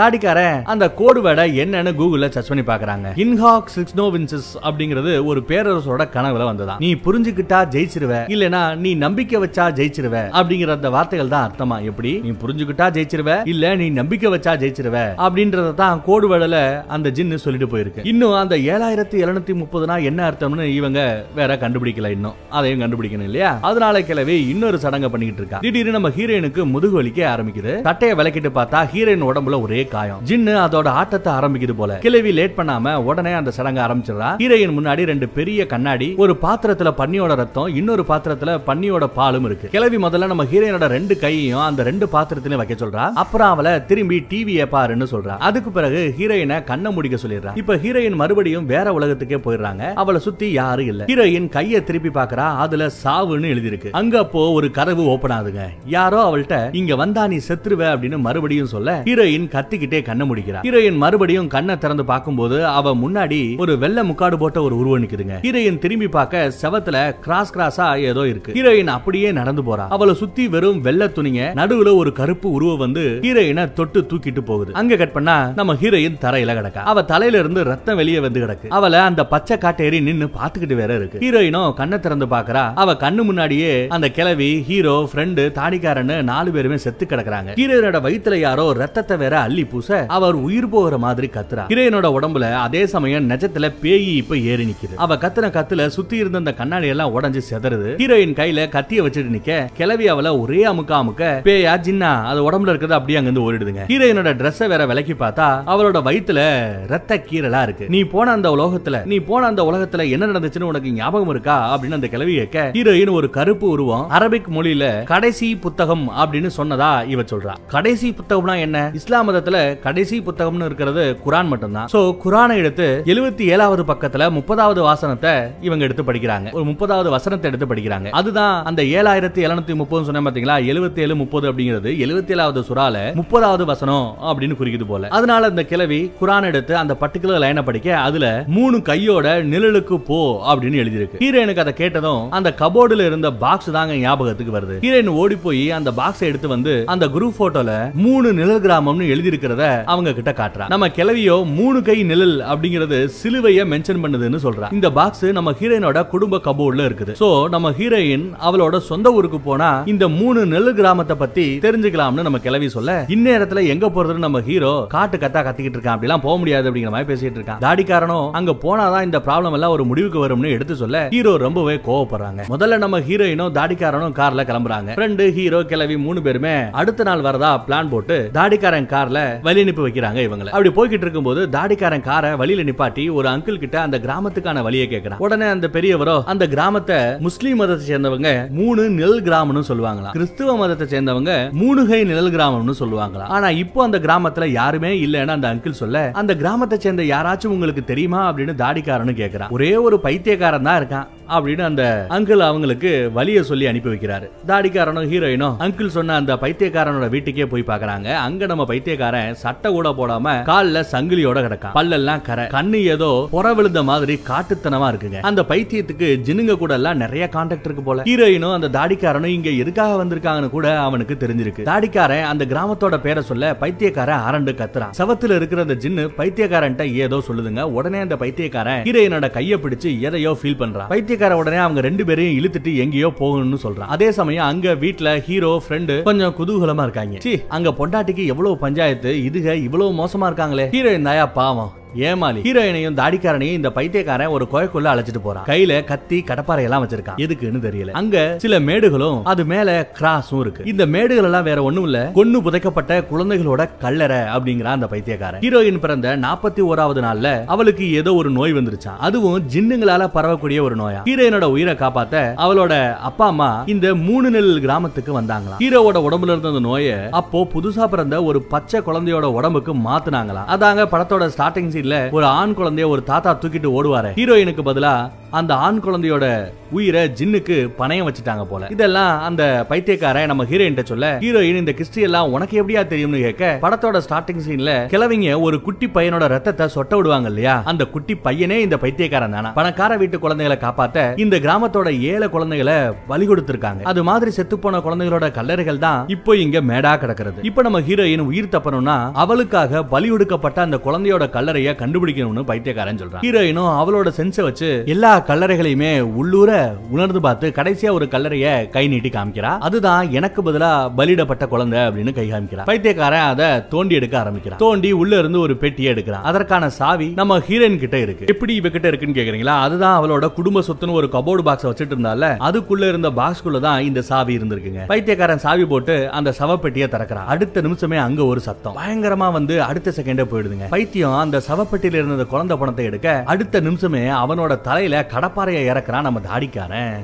தாடிக்காரன் அந்த கோடு வேர்டை என்னன்னு கூகுள்ல சர்ச் பண்ணி பாக்குறாங்க. இன் ஹாக் சிக்ஸ்னோ வின்சஸ் அப்படிங்கிறது ஒரு பேரரசோட கனவுல வந்ததா. நீ புரிஞ்சுகிட்டா ஜெயிச்சிருவ, இல்லனா நீ நம்பிக்கை வச்சா ஜெயிச்சிருவ அப்படிங்கிற அந்த வார்த்தைகள் தான் அர்த்தமா. எப்படி நீ புரிஞ்சுகிட்டா ஜெயிச்சிருவ, இல்ல நீ நம்பிக்கை வச்சா ஜெயிச்சிருவ அப்படின்றத தான் கோடு வேடல அந்த ஜின்னு சொல்லிட்டு போயிருக்கு. இன்னும் அந்த 7730 என்ன அர்த்தம்னு இவங்க வேற கண்டுபிடிக்கல. இன்னும் அதையும் கண்டுபிடிக்கணும் இல்லையா. அதனால கிளவி இன்னொரு சடங்க பண்ணிக்கிட்டு இருக்கா. திடீர்னு நம்ம ஹீரோயினுக்கு முதுகு வலிக்க ஆரம்பிக்குது. தட்டையை விளக்கிட்டு பார்த்தா ஹீரோயின் உடம்புல ஒரே காயம். ஜின்னு அதோட ஆட்டத்தை ஆரம்பிக்குது போல. கிளவி லேட் பண்ணாம உடனே அந்த சடங்க ஆரம்பிச்சிடறா. ஹீரோயின் முன்னாடி ரெண்டு பெரிய கண்ணாடி, ஒரு பாத்திரத்துல பன்னியோட ரத்தம், இன்னொரு பாத்திரத்துல பன்னியோட பாலும் இருக்கு. கிளவி முதல்ல நம்ம ஹீரோயினோட ரெண்டு கையையும் அந்த ரெண்டு பாத்திரத்திலையும் வைக்க சொல்றா. அப்புறம் அவளை திரும்பி டிவியை பாருன்னு சொல்றா. அதுக்கு பிறகு ஹீரோயினை கண்ணை முடிக்க சொல்லிடுறா. இப்ப ஹீரோயின் மறுபடியும் வேற உலகத்துக்கே போயிடுறாங்க. அவளை சுத்தி யாரும் இல்ல. ஹீரோயின் கையை திருப்பி பாக்குறா. அதுல சாவுன்னு எழுதிருக்கு. அங்க அப்போ ஒரு கதவு ஓபன் ஆகுதுங்க. யாரோ அவள்கிட்ட இங்க வந்தா நீ செத்துருவ அப்படின்னு மறுபடியும் சொல்ல ஹீரோயின் கத்திக்கிட்டே கண்ணை முடிக்கிறா. ஹீரோயின் மறுபடியும் கண்ணை திறந்து பார்க்கும்போது அவ முன்னாடி ஒரு வெள்ளை முக்காடு போட்ட ஒரு உருவம் நிக்குதுங்க. ஹீரோயின் திரும்பி பார்க்க செவத்துல கிராஸ் கிராஸா ஏதோ இருக்கு. ஹீரோயின் அப்படியே நடந்து போறா. அவளை சுத்தி வெறும் வெள்ளை துணிங்க, நடுவுல ஒரு கருப்பு உருவம் வந்து ஹீரோயினை தொட்டு தூக்கிட்டு போகுது. அங்க கட் பண்ணா நம்ம ஹீரோயின் தரையில கிடக்கா. அவ தலையில இருந்து ரத்தம் வெளியே வந்து கிடக்கு. அவளை அந்த பச்சை காட்டேரி நின்னு பாத்துக்கிட்டு வேற இருக்கு. ஹீரோயினோ கண்ணை திறந்து பாக்குறா. அவ கண்ணு முன்னாடியே அந்த கிளவி, ஹீரோ, ஃப்ரெண்டு, தாடிக்காரன்னு 4 பேருமே செத்து கிடக்குறாங்க. ஹீரோயினோட வயித்துல யாரோ ரத்தத்தை வேற அள்ளி பூச அவர் உயிர் போகிற மாதிரி கத்துறா. ஹீரோயினோட உடம்புல அதே சமயம் நெஜத்துல பேயி இப்ப ஏறி நிக்குது. அவ கத்துன கத்துல சுத்தி இருந்த அந்த கண்ணாடி எல்லாம் உடஞ்சு செதறுது. ஹீரோயின் கையில கத்திய வச்சுட்டு நிக்க கிளவி அவளை ஒரே அமுக்க அமுக்க பேயா ஜின்னா அது உடம்புல இருக்கிறது அப்படியே அங்கிருந்து ஓடிடுதுங்க. ஹீரோயினோட டிரெஸ் வேற விலக்கி பார்த்தா அவளோட வயித்துல ரத்த கீரலா இருக்கு. நீ போன அந்த உலகத்துல என்ன நடந்துச்சுன்னு உனக்கு ஞாபகம் இருக்கா அப்படின்னு அந்த கிளவி கேட்க ஹீரோயின் ஒரு கருப்பு உருவம் அரபிக் மொழியில கடைசி புத்தகம் அப்படின்னு சொன்னதா இவ சொல்றா. கடைசி புத்தகம்னா என்ன? இஸ்லாம் மதத்துல கடைசி புத்தகம்னு இருக்கிறது குரான் மட்டும்தான். சோ குரானை எடுத்து 77வது பக்கத்துல 30வது வாசனத்தை இவங்க எடுத்து படிக்கிறாங்க. ஒரு 30வது வசனத்தை எடுத்து படிக்கிறாங்க. அதுதான் அந்த 7730 சொன்ன பாத்தீங்களா. 77:30 அப்படிங்கிறது 77வது சுறால 30வது வசனம் அப்படின்னு குறிக்குது போல. அதனால இந்த கிளவி குரான் எடுத்து அந்த பர்டிகுலர் லைனை படிக்க அதுல 3 கையோட நிழலுக்கு போ அப்படின்னு எழுதி இருக்கு. ஹீரோயினுக்கு அதை கேட்டதும் அந்த கபோர்டுல இருந்த பாக்ஸ் தாங்க ஞாபகத்துக்கு வருது. ஹீரோயின் ஓடி போய் அந்த பாக்ஸை எடுத்து வந்து அந்த குரூப் போட்டோல 3 நிழல் கிராமம்னு எழுதி இருக்கிறத அவங்க கிட்ட காட்டுறா. நம்ம கிளவியோ 3 கை நிழல் அப்படிங்கிறது சிலுவையை மென்ஷன் பண்ணுதுன்னு சொல்றா. இந்த பாக்ஸ் நம்ம ஹீரோயினோட குடும்ப கபோர்டுல இருக்குது. சோ நம்ம ஹீரோயின் அவளோட சொந்த ஊருக்கு போனா இந்த 3 நெல் கிராமத்தை பத்தி தெரிஞ்சுக்கலாம்னு நம்ம கிளவி சொல்ல இந்நேரத்துல எங்க போறதுன்னு நம்ம ஹீரோ காட்டு கத்தா கத்திக்கிட்டு இருக்கான். அப்படிலாம் போக முடியாது அப்படிங்கிற மாதிரி பேசிட்டு இருக்கான். தாடிக்காரனோ அங்க போனாதான் இந்த ப்ராப்ளம் எல்லாம் ஒரு முடிவுக்கு வரும்னு எடுத்து சொல்ல ஹீரோ ரொம்பவே கோவப்படுறாங்க. முதல்ல நம்ம ஹீரோயினோ தாடிக்காரனும் கார்ல கிளம்புறாங்க. ஃப்ரெண்டு, ஹீரோ, கிளவி 3 பேருமே அடுத்த நாள் வரதா பிளான் போட்டு தாடிக்காரன் கார்ல வழி அனுப்பி வைக்கிறாங்க. இவங்களை அப்படி போய்கிட்டு இருக்கும்போது தாடிக்காரன் காரை வழியில நிப்பாட்டி ஒரு அங்கிள் கிட்ட அந்த கிராமத்துக்கான வழியை கேட்கிறான். உடனே அந்த பெரியவரோ அந்த கிராமத்தை முஸ்லீம் மதத்தை சேர்ந்தவங்க 3 நிழல் கிராமம்னு சொல்லுவாங்களா, கிறிஸ்துவ மதத்தை சேர்ந்தவங்க 3 கை நிழல் கிராமம்னு சொல்லுவாங்களா, ஆனா இப்போ அந்த கிராமத்துல யாருமே இல்லன்னு அந்த அங்கிள் சொல்ல அந்த கிராமத்தை சேர்ந்த யாராச்சும் உங்களுக்கு தெரியுமா அப்படின்னு தாடிக்காரனு கேக்குறான். ஒரே ஒரு பைத்தியக்காரன் தான் இருக்கான் அப்படின்னு அந்த அங்கிள் அவங்களுக்கு வழியை சொல்லி அனுப்பி வைக்கிறாரு. தாடிக்காரனும் ஹீரோயினும் அங்கிள் சொன்ன அந்த பைத்தியக்காரனோட வீட்டுக்கே போய் பாக்குறாங்க. அங்க நம்ம பைத்தியக்காரன் சட்டை கூட போடாம கால்ல சங்கிலியோட கிடக்கான். பல்லெல்லாம் கரை, கண்ணு ஏதோ புற விழுந்த மாதிரி காட்டுத்தனமா இருக்குங்க. அந்த பைத்தியத்துக்கு ஜினுங்க கூட எல்லாம் நிறைய கான்டாக்ட் இருக்கு போல. ஹீரோயினும் அந்த தாடிக்காரனும் இங்க எதுக்காக வந்திருக்காங்கன்னு கூட அவனுக்கு தெரிஞ்சிருக்கு. தாடிக்காரன் அந்த கிராமத்தோட பேரை சொல்ல பைத்தியக்காரன் அரண்டு கத்துறான். சவத்துல இருக்கிற அந்த ஜின்னு பைத்தியக்காரன்ட்ட ஏதோ சொல்லுதுங்க. உடனே அந்த பைத்தியக்காரன் ஹீரோயினோட கையை பிடிச்சு எதையோ ஃபீல் பண்றான். உடனே அவங்க 2 பேரையும் இழுத்துட்டு எங்கேயோ போகணும்னு சொல்றான். அதே சமயம் அங்க வீட்டுல ஹீரோ, ஃப்ரெண்டு கொஞ்சம் குதூகலமா இருக்காங்க. அங்க பொண்டாட்டிக்கு எவ்வளவு பஞ்சாயத்து, இதுக இவ்வளவு மோசமா இருக்காங்களே. ஹீரோயின் தாயா பாவம் ஏமாளி ஹீரோயினையும் தாடிக்காரனையும் இந்த பைத்தியக்காரன் ஒரு கோயக்குள்ள அழைச்சிட்டு போறான். கையில கத்தி கடப்பாறை எல்லாம் வச்சிருக்கான். எதுக்குன்னு தெரியல. அங்க சில மேடுகளும் அது மேல கிராஸும் இருக்கு. இந்த மேடுகள் எல்லாம் வேற ஒண்ணும் இல்ல, கொன்னு புதைக்கப்பட்ட குழந்தைகளோட கல்லறை அப்படிங்கிற அந்த பைத்தியக்காரன். ஹீரோயின் பிறந்த 41வது நாள்ல அவளுக்கு ஏதோ ஒரு நோய் வந்துருச்சான். அதுவும் ஜின்னுங்களால பரவக்கூடிய ஒரு நோயா. ஹீரோயினோட உயிரை காப்பாத்த அவளோட அப்பா அம்மா இந்த 3 நெல் கிராமத்துக்கு வந்தாங்களாம். ஹீரோவோட உடம்புல இருந்த அந்த நோயை அப்போ புதுசா பிறந்த ஒரு பச்சை குழந்தையோட உடம்புக்கு மாத்துனாங்களாம். அதாங்க படத்தோட ஸ்டார்டிங் ஒரு ஆண் குழந்தைய ஒரு தாத்தா தூக்கிட்டு ஓடுவாரு. ஹீரோயினுக்கு பதிலா அந்த ஆண் குழந்தையோட உயிரை ஜின்னுக்கு பணையம் வச்சுட்டாங்க போல. இதெல்லாம் அந்த பைத்தியக்காரன் நம்ம ஹீரோயின் சொல்ல, ஹீரோயின் இந்த கிறிஸ்டி எல்லாம் உனக்கு எப்படியா தெரியும்னு கேட்க, படத்தோட ஸ்டார்டிங் சீன்ல கிழவிங்க ஒரு குட்டி பையனோட ரத்தத்தை சொட்ட விடுவாங்க இல்லையா, அந்த குட்டி பையனே இந்த பைத்தியக்காரன் தானா. பணக்கார வீட்டு குழந்தைகளை காப்பாத்த இந்த கிராமத்தோட 7 குழந்தைகளை பலி கொடுத்திருக்காங்க. அது மாதிரி செத்து போன குழந்தைகளோட கல்லறைகள் தான் இப்போ இங்க மேடா கிடக்கிறது. இப்ப நம்ம ஹீரோயின் உயிர் தப்பணும்னா அவளுக்காக பலி கொடுக்கப்பட்ட அந்த குழந்தையோட கல்லறைய கண்டுபிடிக்கணும்னு பைத்தியக்காரன் சொல்றான். ஹீரோயினும் அவளோட சென்ஸை வச்சு எல்லா கல்லறைகளையுமே உள்ளூர உணர்ந்து பார்த்து கடைசியா ஒரு கல்லறைய கை நீட்டி காமிக்கிறா. அதுதான் எனக்கு பதிலா பலியிடப்பட்ட குழந்தை அப்படின்னு கை காமிக்கிறா. பைத்தியக்காரன் அதை தோண்டி எடுக்க ஆரம்பிக்கிறான். தோண்டி உள்ள இருந்து ஒரு பெட்டியை எடுக்கிறான். அதற்கான சாவி நம்ம ஹீரோயின் கிட்ட இருக்கு. எப்படி இவகிட்ட இருக்குன்னு கேக்குறீங்களா, அதுதான் அவளோட குடும்ப சொத்துன்னு ஒரு கபோர்டு பாக்ஸ் வச்சிட்டு இருந்தால அதுக்குள்ள இருந்த பாக்ஸ்க்குள்ள தான் இந்த சாவி இருந்திருக்குங்க. பைத்தியக்காரன் சாவி போட்டு அந்த சவப்பெட்டியை திறக்கிறான். அடுத்த நிமிஷமே அங்க ஒரு சத்தம் பயங்கரமா வந்து அடுத்த செகண்டே போயிடுதுங்க. பைத்தியம் அந்த சவப்பெட்டியில இருந்த குழந்தை பணத்தை எடுக்க அடுத்த நிமிஷமே அவனோட தலையில கடப்பாறையை இறக்குறான் நம்ம தாடிக்காரன்.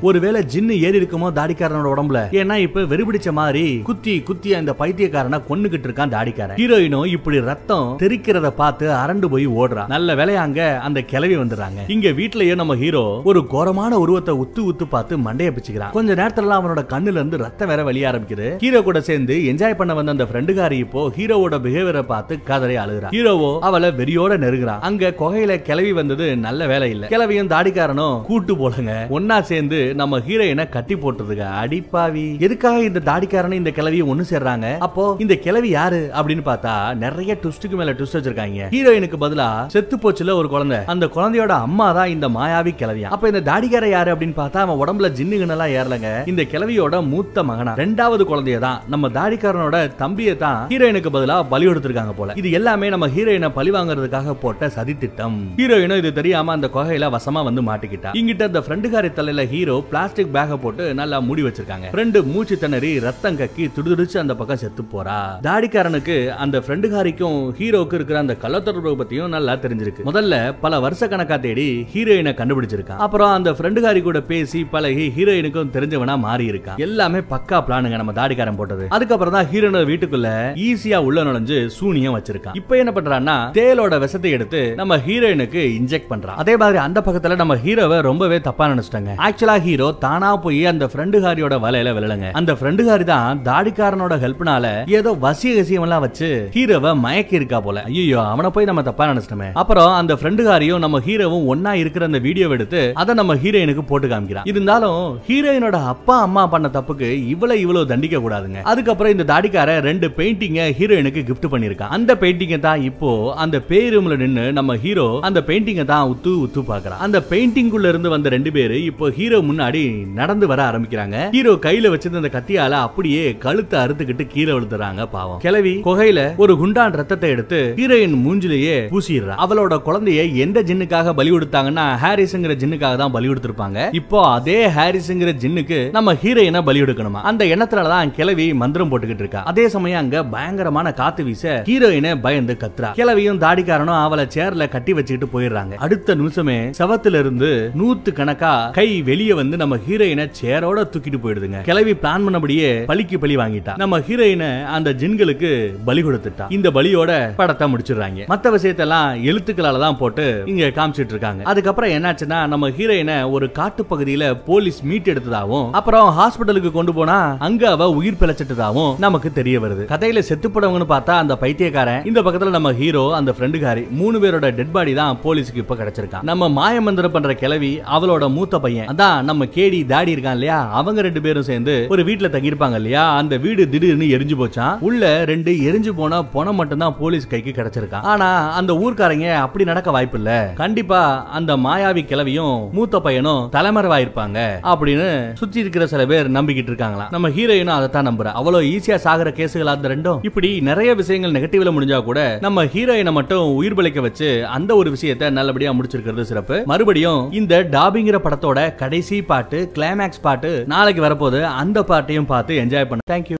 ஒருவேளை ஜின்னு ஏறி இருக்குமோ தாடிக்காரனோட உடம்புல, ஏன்னா இப்ப வெறுபிடிச்ச மாதிரி குத்தி குத்தி அந்த பைத்தியக்காரனை கொன்னுகிட்டு இருக்கான் தாடிக்காரன். ஹீரோயினும் இப்படி ரத்தம் தெரிக்கிறத பார்த்து அரண்டு போய் ஓடுறான். நல்ல வேலையாங்க அந்த கிளவி வந்துடுறாங்க. இங்க வீட்லயே நம்ம ஹீரோ ஒரு கோரமான உருவத்தை உத்து உத்து பார்த்து மண்டைய பிச்சுக்கிறான். கொஞ்ச நேரத்துல அவனோட கண்ணுல இருந்து ரத்தம் வேற வெளிய ஆரம்பிக்குது. ஹீரோ கூட சேர்ந்து என்ஜாய் பண்ண வந்த அந்த ஃப்ரெண்டுகாரி இப்போ ஹீரோவோட பிஹேவியரை பார்த்து காதலை அழுகிறான். ஹீரோவோ அவளை வெறியோட நெருகிறான். அங்க கொகையில கிளவி வந்தது நல்ல வேலை இல்ல. கிளவியும் தாடிக்காரனும் கூட்டு போலங்க ஒன்னா சேர்ந்து நம்ம ஹீரோயினை கட்டி போட்டுருதுங்க. அடிப்பாவி, எதுக்காக இந்த தாடிக்காரனும் இந்த கிளவியும் ஒண்ணு சேர்றாங்க? அப்போ இந்த கிளவி யாரு அப்படின்னு பார்த்தா நிறைய ட்விஸ்டுக்கு மேல ட்விஸ்ட் வச்சிருக்காங்க. ஹீரோயினுக்கு பதிலா செத்து போச்சுல ஒரு குழந்தை, அந்த குழந்தையோட அம்மா தான் இந்த மாயாவி கிளவியா. அப்ப இந்த தாடிக்கார யாரு அப்படின்னு பார்த்தா அவன் உடம்புல ஜின்னுகனெல்லாம் ஏறலங்க, இந்த கிளவியோட மூத்த மகனா 2வது குழந்தைய தான் நம்ம தாடிக்காரனோட தம்பியை தான் ஹீரோயினுக்கு பதிலா பலி கொடுத்திருக்காங்க போல. இது எல்லாமே நம்ம ஹீரோயினை பழி வாங்குறதுக்காக போட்ட சதி திட்டம். ஹீரோயினும் இது தெரியாம அந்த கொகையில வசமா வந்து மாட்டிக்கிட்டா. இங்கிட்ட அந்த ஃப்ரெண்டுகாரி தலையில ஹீரோ பிளாஸ்டிக் பேக போட்டு நல்லா மூடி வச்சிருக்காங்க. ஃப்ரெண்டு மூச்சு திணறி ரத்தம் கக்கி துடிதுடிச்சு அந்த பக்கம் செத்து போறா. தாடிக்காரனுக்கு அந்த ஃப்ரெண்டுகாரிக்கும் ஹீரோக்கு இருக்கிற அந்த கள்ளத்தொடர்பு பத்தியும் நல்லா தெரிஞ்சிருக்கு. முதல்ல பல வருஷ கணக்கா தேடி ஹீரோயினை கண்டுபிடிச்சிருக்கான். அப்புறம் அந்த ஃப்ரெண்டுகாரி கூட பேசி பழகி ஹீரோயினுக்கும் தெரிஞ்சவனா மாறி இருக்கான். எல்லாமே பக்கா பிளானுங்க நம்ம தாடிக்காரன் போட்டது. அதுக்கப்புறம் தான் ஹீரோயினோட வீட்டுக்குள்ள ஈஸியா உள்ள நுழைஞ்சு சூனியம் வச்சிருக்கான். இப்ப என்ன பண்றான்னா தேலோட விஷத்தை எடுத்து நம்ம ஹீரோயினுக்கு இன்ஜெக்ட் பண்றான். அதே மாதிரி அந்த பக்கத்துல நம்ம ஹீரோவை ரொம்பவே தப்பா நினைச்சிட்டாங்க. ஆக்சுவலா ஹீரோ தானா போய் அந்த ஃப்ரெண்டுகாரியோட வலையில விழலங்க. அந்த ஃப்ரெண்டுகாரி தான் தாடிக்காரனோட ஹெல்ப்னால ஏதோ வசியம் எல்லாம் வச்சு ஹீரோவை மயக்கி இருக்கா போல. ஐயோ, அவனை போய் நம்ம தப்பா நினைச்சிட்டோமே. அப்புறம் அந்த ஃப்ரெண்டுகாரியும் நம்ம ஹீரோவும் ஒன்னா இருக்கிற அந்த வீடியோ எடுத்து அதை நம்ம ஹீரோயினுக்கு போட்டு காமிக்கிறான். இருந்தாலும் ஹீரோயினோட அப்பா அம்மா பண்ண தப்புக்கு இவ்வளவு தண்டிக்க கூடாதுங்க. அதுக்கப்புறம் இந்த தாடிக்கார 2 பெயிண்டிங்க ஹீரோயினுக்கு கிஃப்ட் பண்ணிருக்கான். அந்த பெயிண்டிங்க தான் இப்போ அந்த பேய் ரூம்ல நின்னு நம்ம ஹீரோ அந்த பெயிண்டிங்கை தான் உத்து உத்து பார்க்கறான். அந்த பெயிண்டிங்குள்ள இருந்து வந்த 2 பேரு இப்போ ஹீரோ முன்னாடி நடந்து வர ஆரம்பிக்கிறாங்க. ஹீரோ கையில வச்சிருந்த அந்த கத்தியால அப்படியே கழுத்தை அறுத்துக்கிட்டு கீழே விழுந்துறாங்க பாவம். கிளவி கொகையில ஒரு குண்டான் ரத்தத்தை எடுத்து ஹீரோயின் மூஞ்சிலேயே பூசிடுறா. அவளோட குழந்தைய எந்த ஜின்னுக்காக பலி கொடுத்தாங்கன்னா ஹாரிஸ்ங்கிற ஜின்னுக்காக தான் பலி கொடுத்திருப்பாங்க. இப்போ அதே ஹாரிஸ்ங்கிற ஜின்னுக்கு நம்ம ஹீரோயினை பலி கொடுக்கணுமா? அந்த எண்ணத்துலதான் கிளவி மந்திரம் போட்டுக்கிட்டு இருக்கா. அதே சமயம் அங்க பயங்கரமான காத்து வீச ஹீரோயினை பயந்து கத்துறா. கிளவியும் தாடிக்காரனும் அவளை சேர்ல கட்டி வச்சுக்கிட்டு போயிடுறாங்க. அடுத்த நிமிஷமே சவத்துல இருந்து 100 கணக்கா கை வெளியே வந்து நம்ம ஹீரோயினை சேரோட தூக்கிட்டு போயிடுதுங்க. கிளவி பிளான் பண்ணபடியே பலிக்கு பலி வாங்கிட்டா. நம்ம ஹீரோயினை அந்த ஜின்களுக்கு பலி கொடுத்துட்டா. இந்த பலியோட படத்தை முடிச்சிடுறாங்க. மற்ற விஷயத்தெல்லாம் எழுத்துக்களால தான் போட்டு இங்க காமிச்சிட்டு இருக்காங்க. அதுக்கப்புறம் என்னாச்சுன்னா நம்ம ஹீரோயினை ஒரு காட்டு பகுதியில போலீஸ் மீட் எடுத்ததாகவும் அப்புறம் ஹாஸ்பிட்டலுக்கு கொண்டு போனா அங்க அவ உயிர் பிழைச்சிட்டதாகவும் நமக்கு தெரிய வருது. கதையில செத்து போனவங்கன்னு பார்த்தா அந்த பைத்தியக்காரன், இந்த பக்கத்துல நம்ம ஹீரோ, அந்த ஃப்ரெண்டுகாரி 3 பேரோட டெட் பாடி தான் போலீஸுக்கு இப்ப கிடைச்சிருக்கான். நம்ம மாய மந்திரம் பண்ற கிளவி அவளோட மூத்த பையன், அதான் நம்ம கேடி தாடி இருக்கான் இல்லையா, அவங்க ரெண்டு பேரும் சேர்ந்து ஒரு வீட்டுல தங்கியிருப்பாங்க இல்லையா. அந்த வீடு திடீர்னு எரிஞ்சு போச்சான். உள்ள ரெண்டு எரிஞ்சு போன பணம் மட்டும்தான் போலீஸ் கைக்கு கிடைச்சிருக்கான். ஆனா அந்த ஊர்க்காரங்க அப்படி நடக்க வாய்ப்பு இல்ல, கண்டிப்பா அந்த மாயாவி கிளவியும் மூத்த பையனும் தலைமறைவாயிருப்பாங்க அப்படின்னு சுத்தி இருக்கிற சில பேர் நம்பிக்கிட்டு இருக்காங்களா. நம்ம ஹீரோயினும் அதைத்தான் நம்புற. அவ்வளோ ஈஸியா சாகிற கேசுகளா அந்த ரெண்டும். இப்படி நிறைய விஷயங்கள் நெகட்டிவ்ல முடிஞ்சா கூட நம்ம ஹீரோயினை மட்டும் உயிர் பிழைக்க வச்சு அந்த ஒரு விஷயத்தை நல்லபடியா முடிச்சிருக்கிறது சிறப்பு. மறுபடியும் இந்த டாபிங்கிற படத்தோட கடைசி பாட்டு கிளைமேக்ஸ் பாட்டு நாளைக்கு வரப்போது, அந்த பாட்டையும் பார்த்து என்ஜாய் பண்ண. தேங்க்யூ.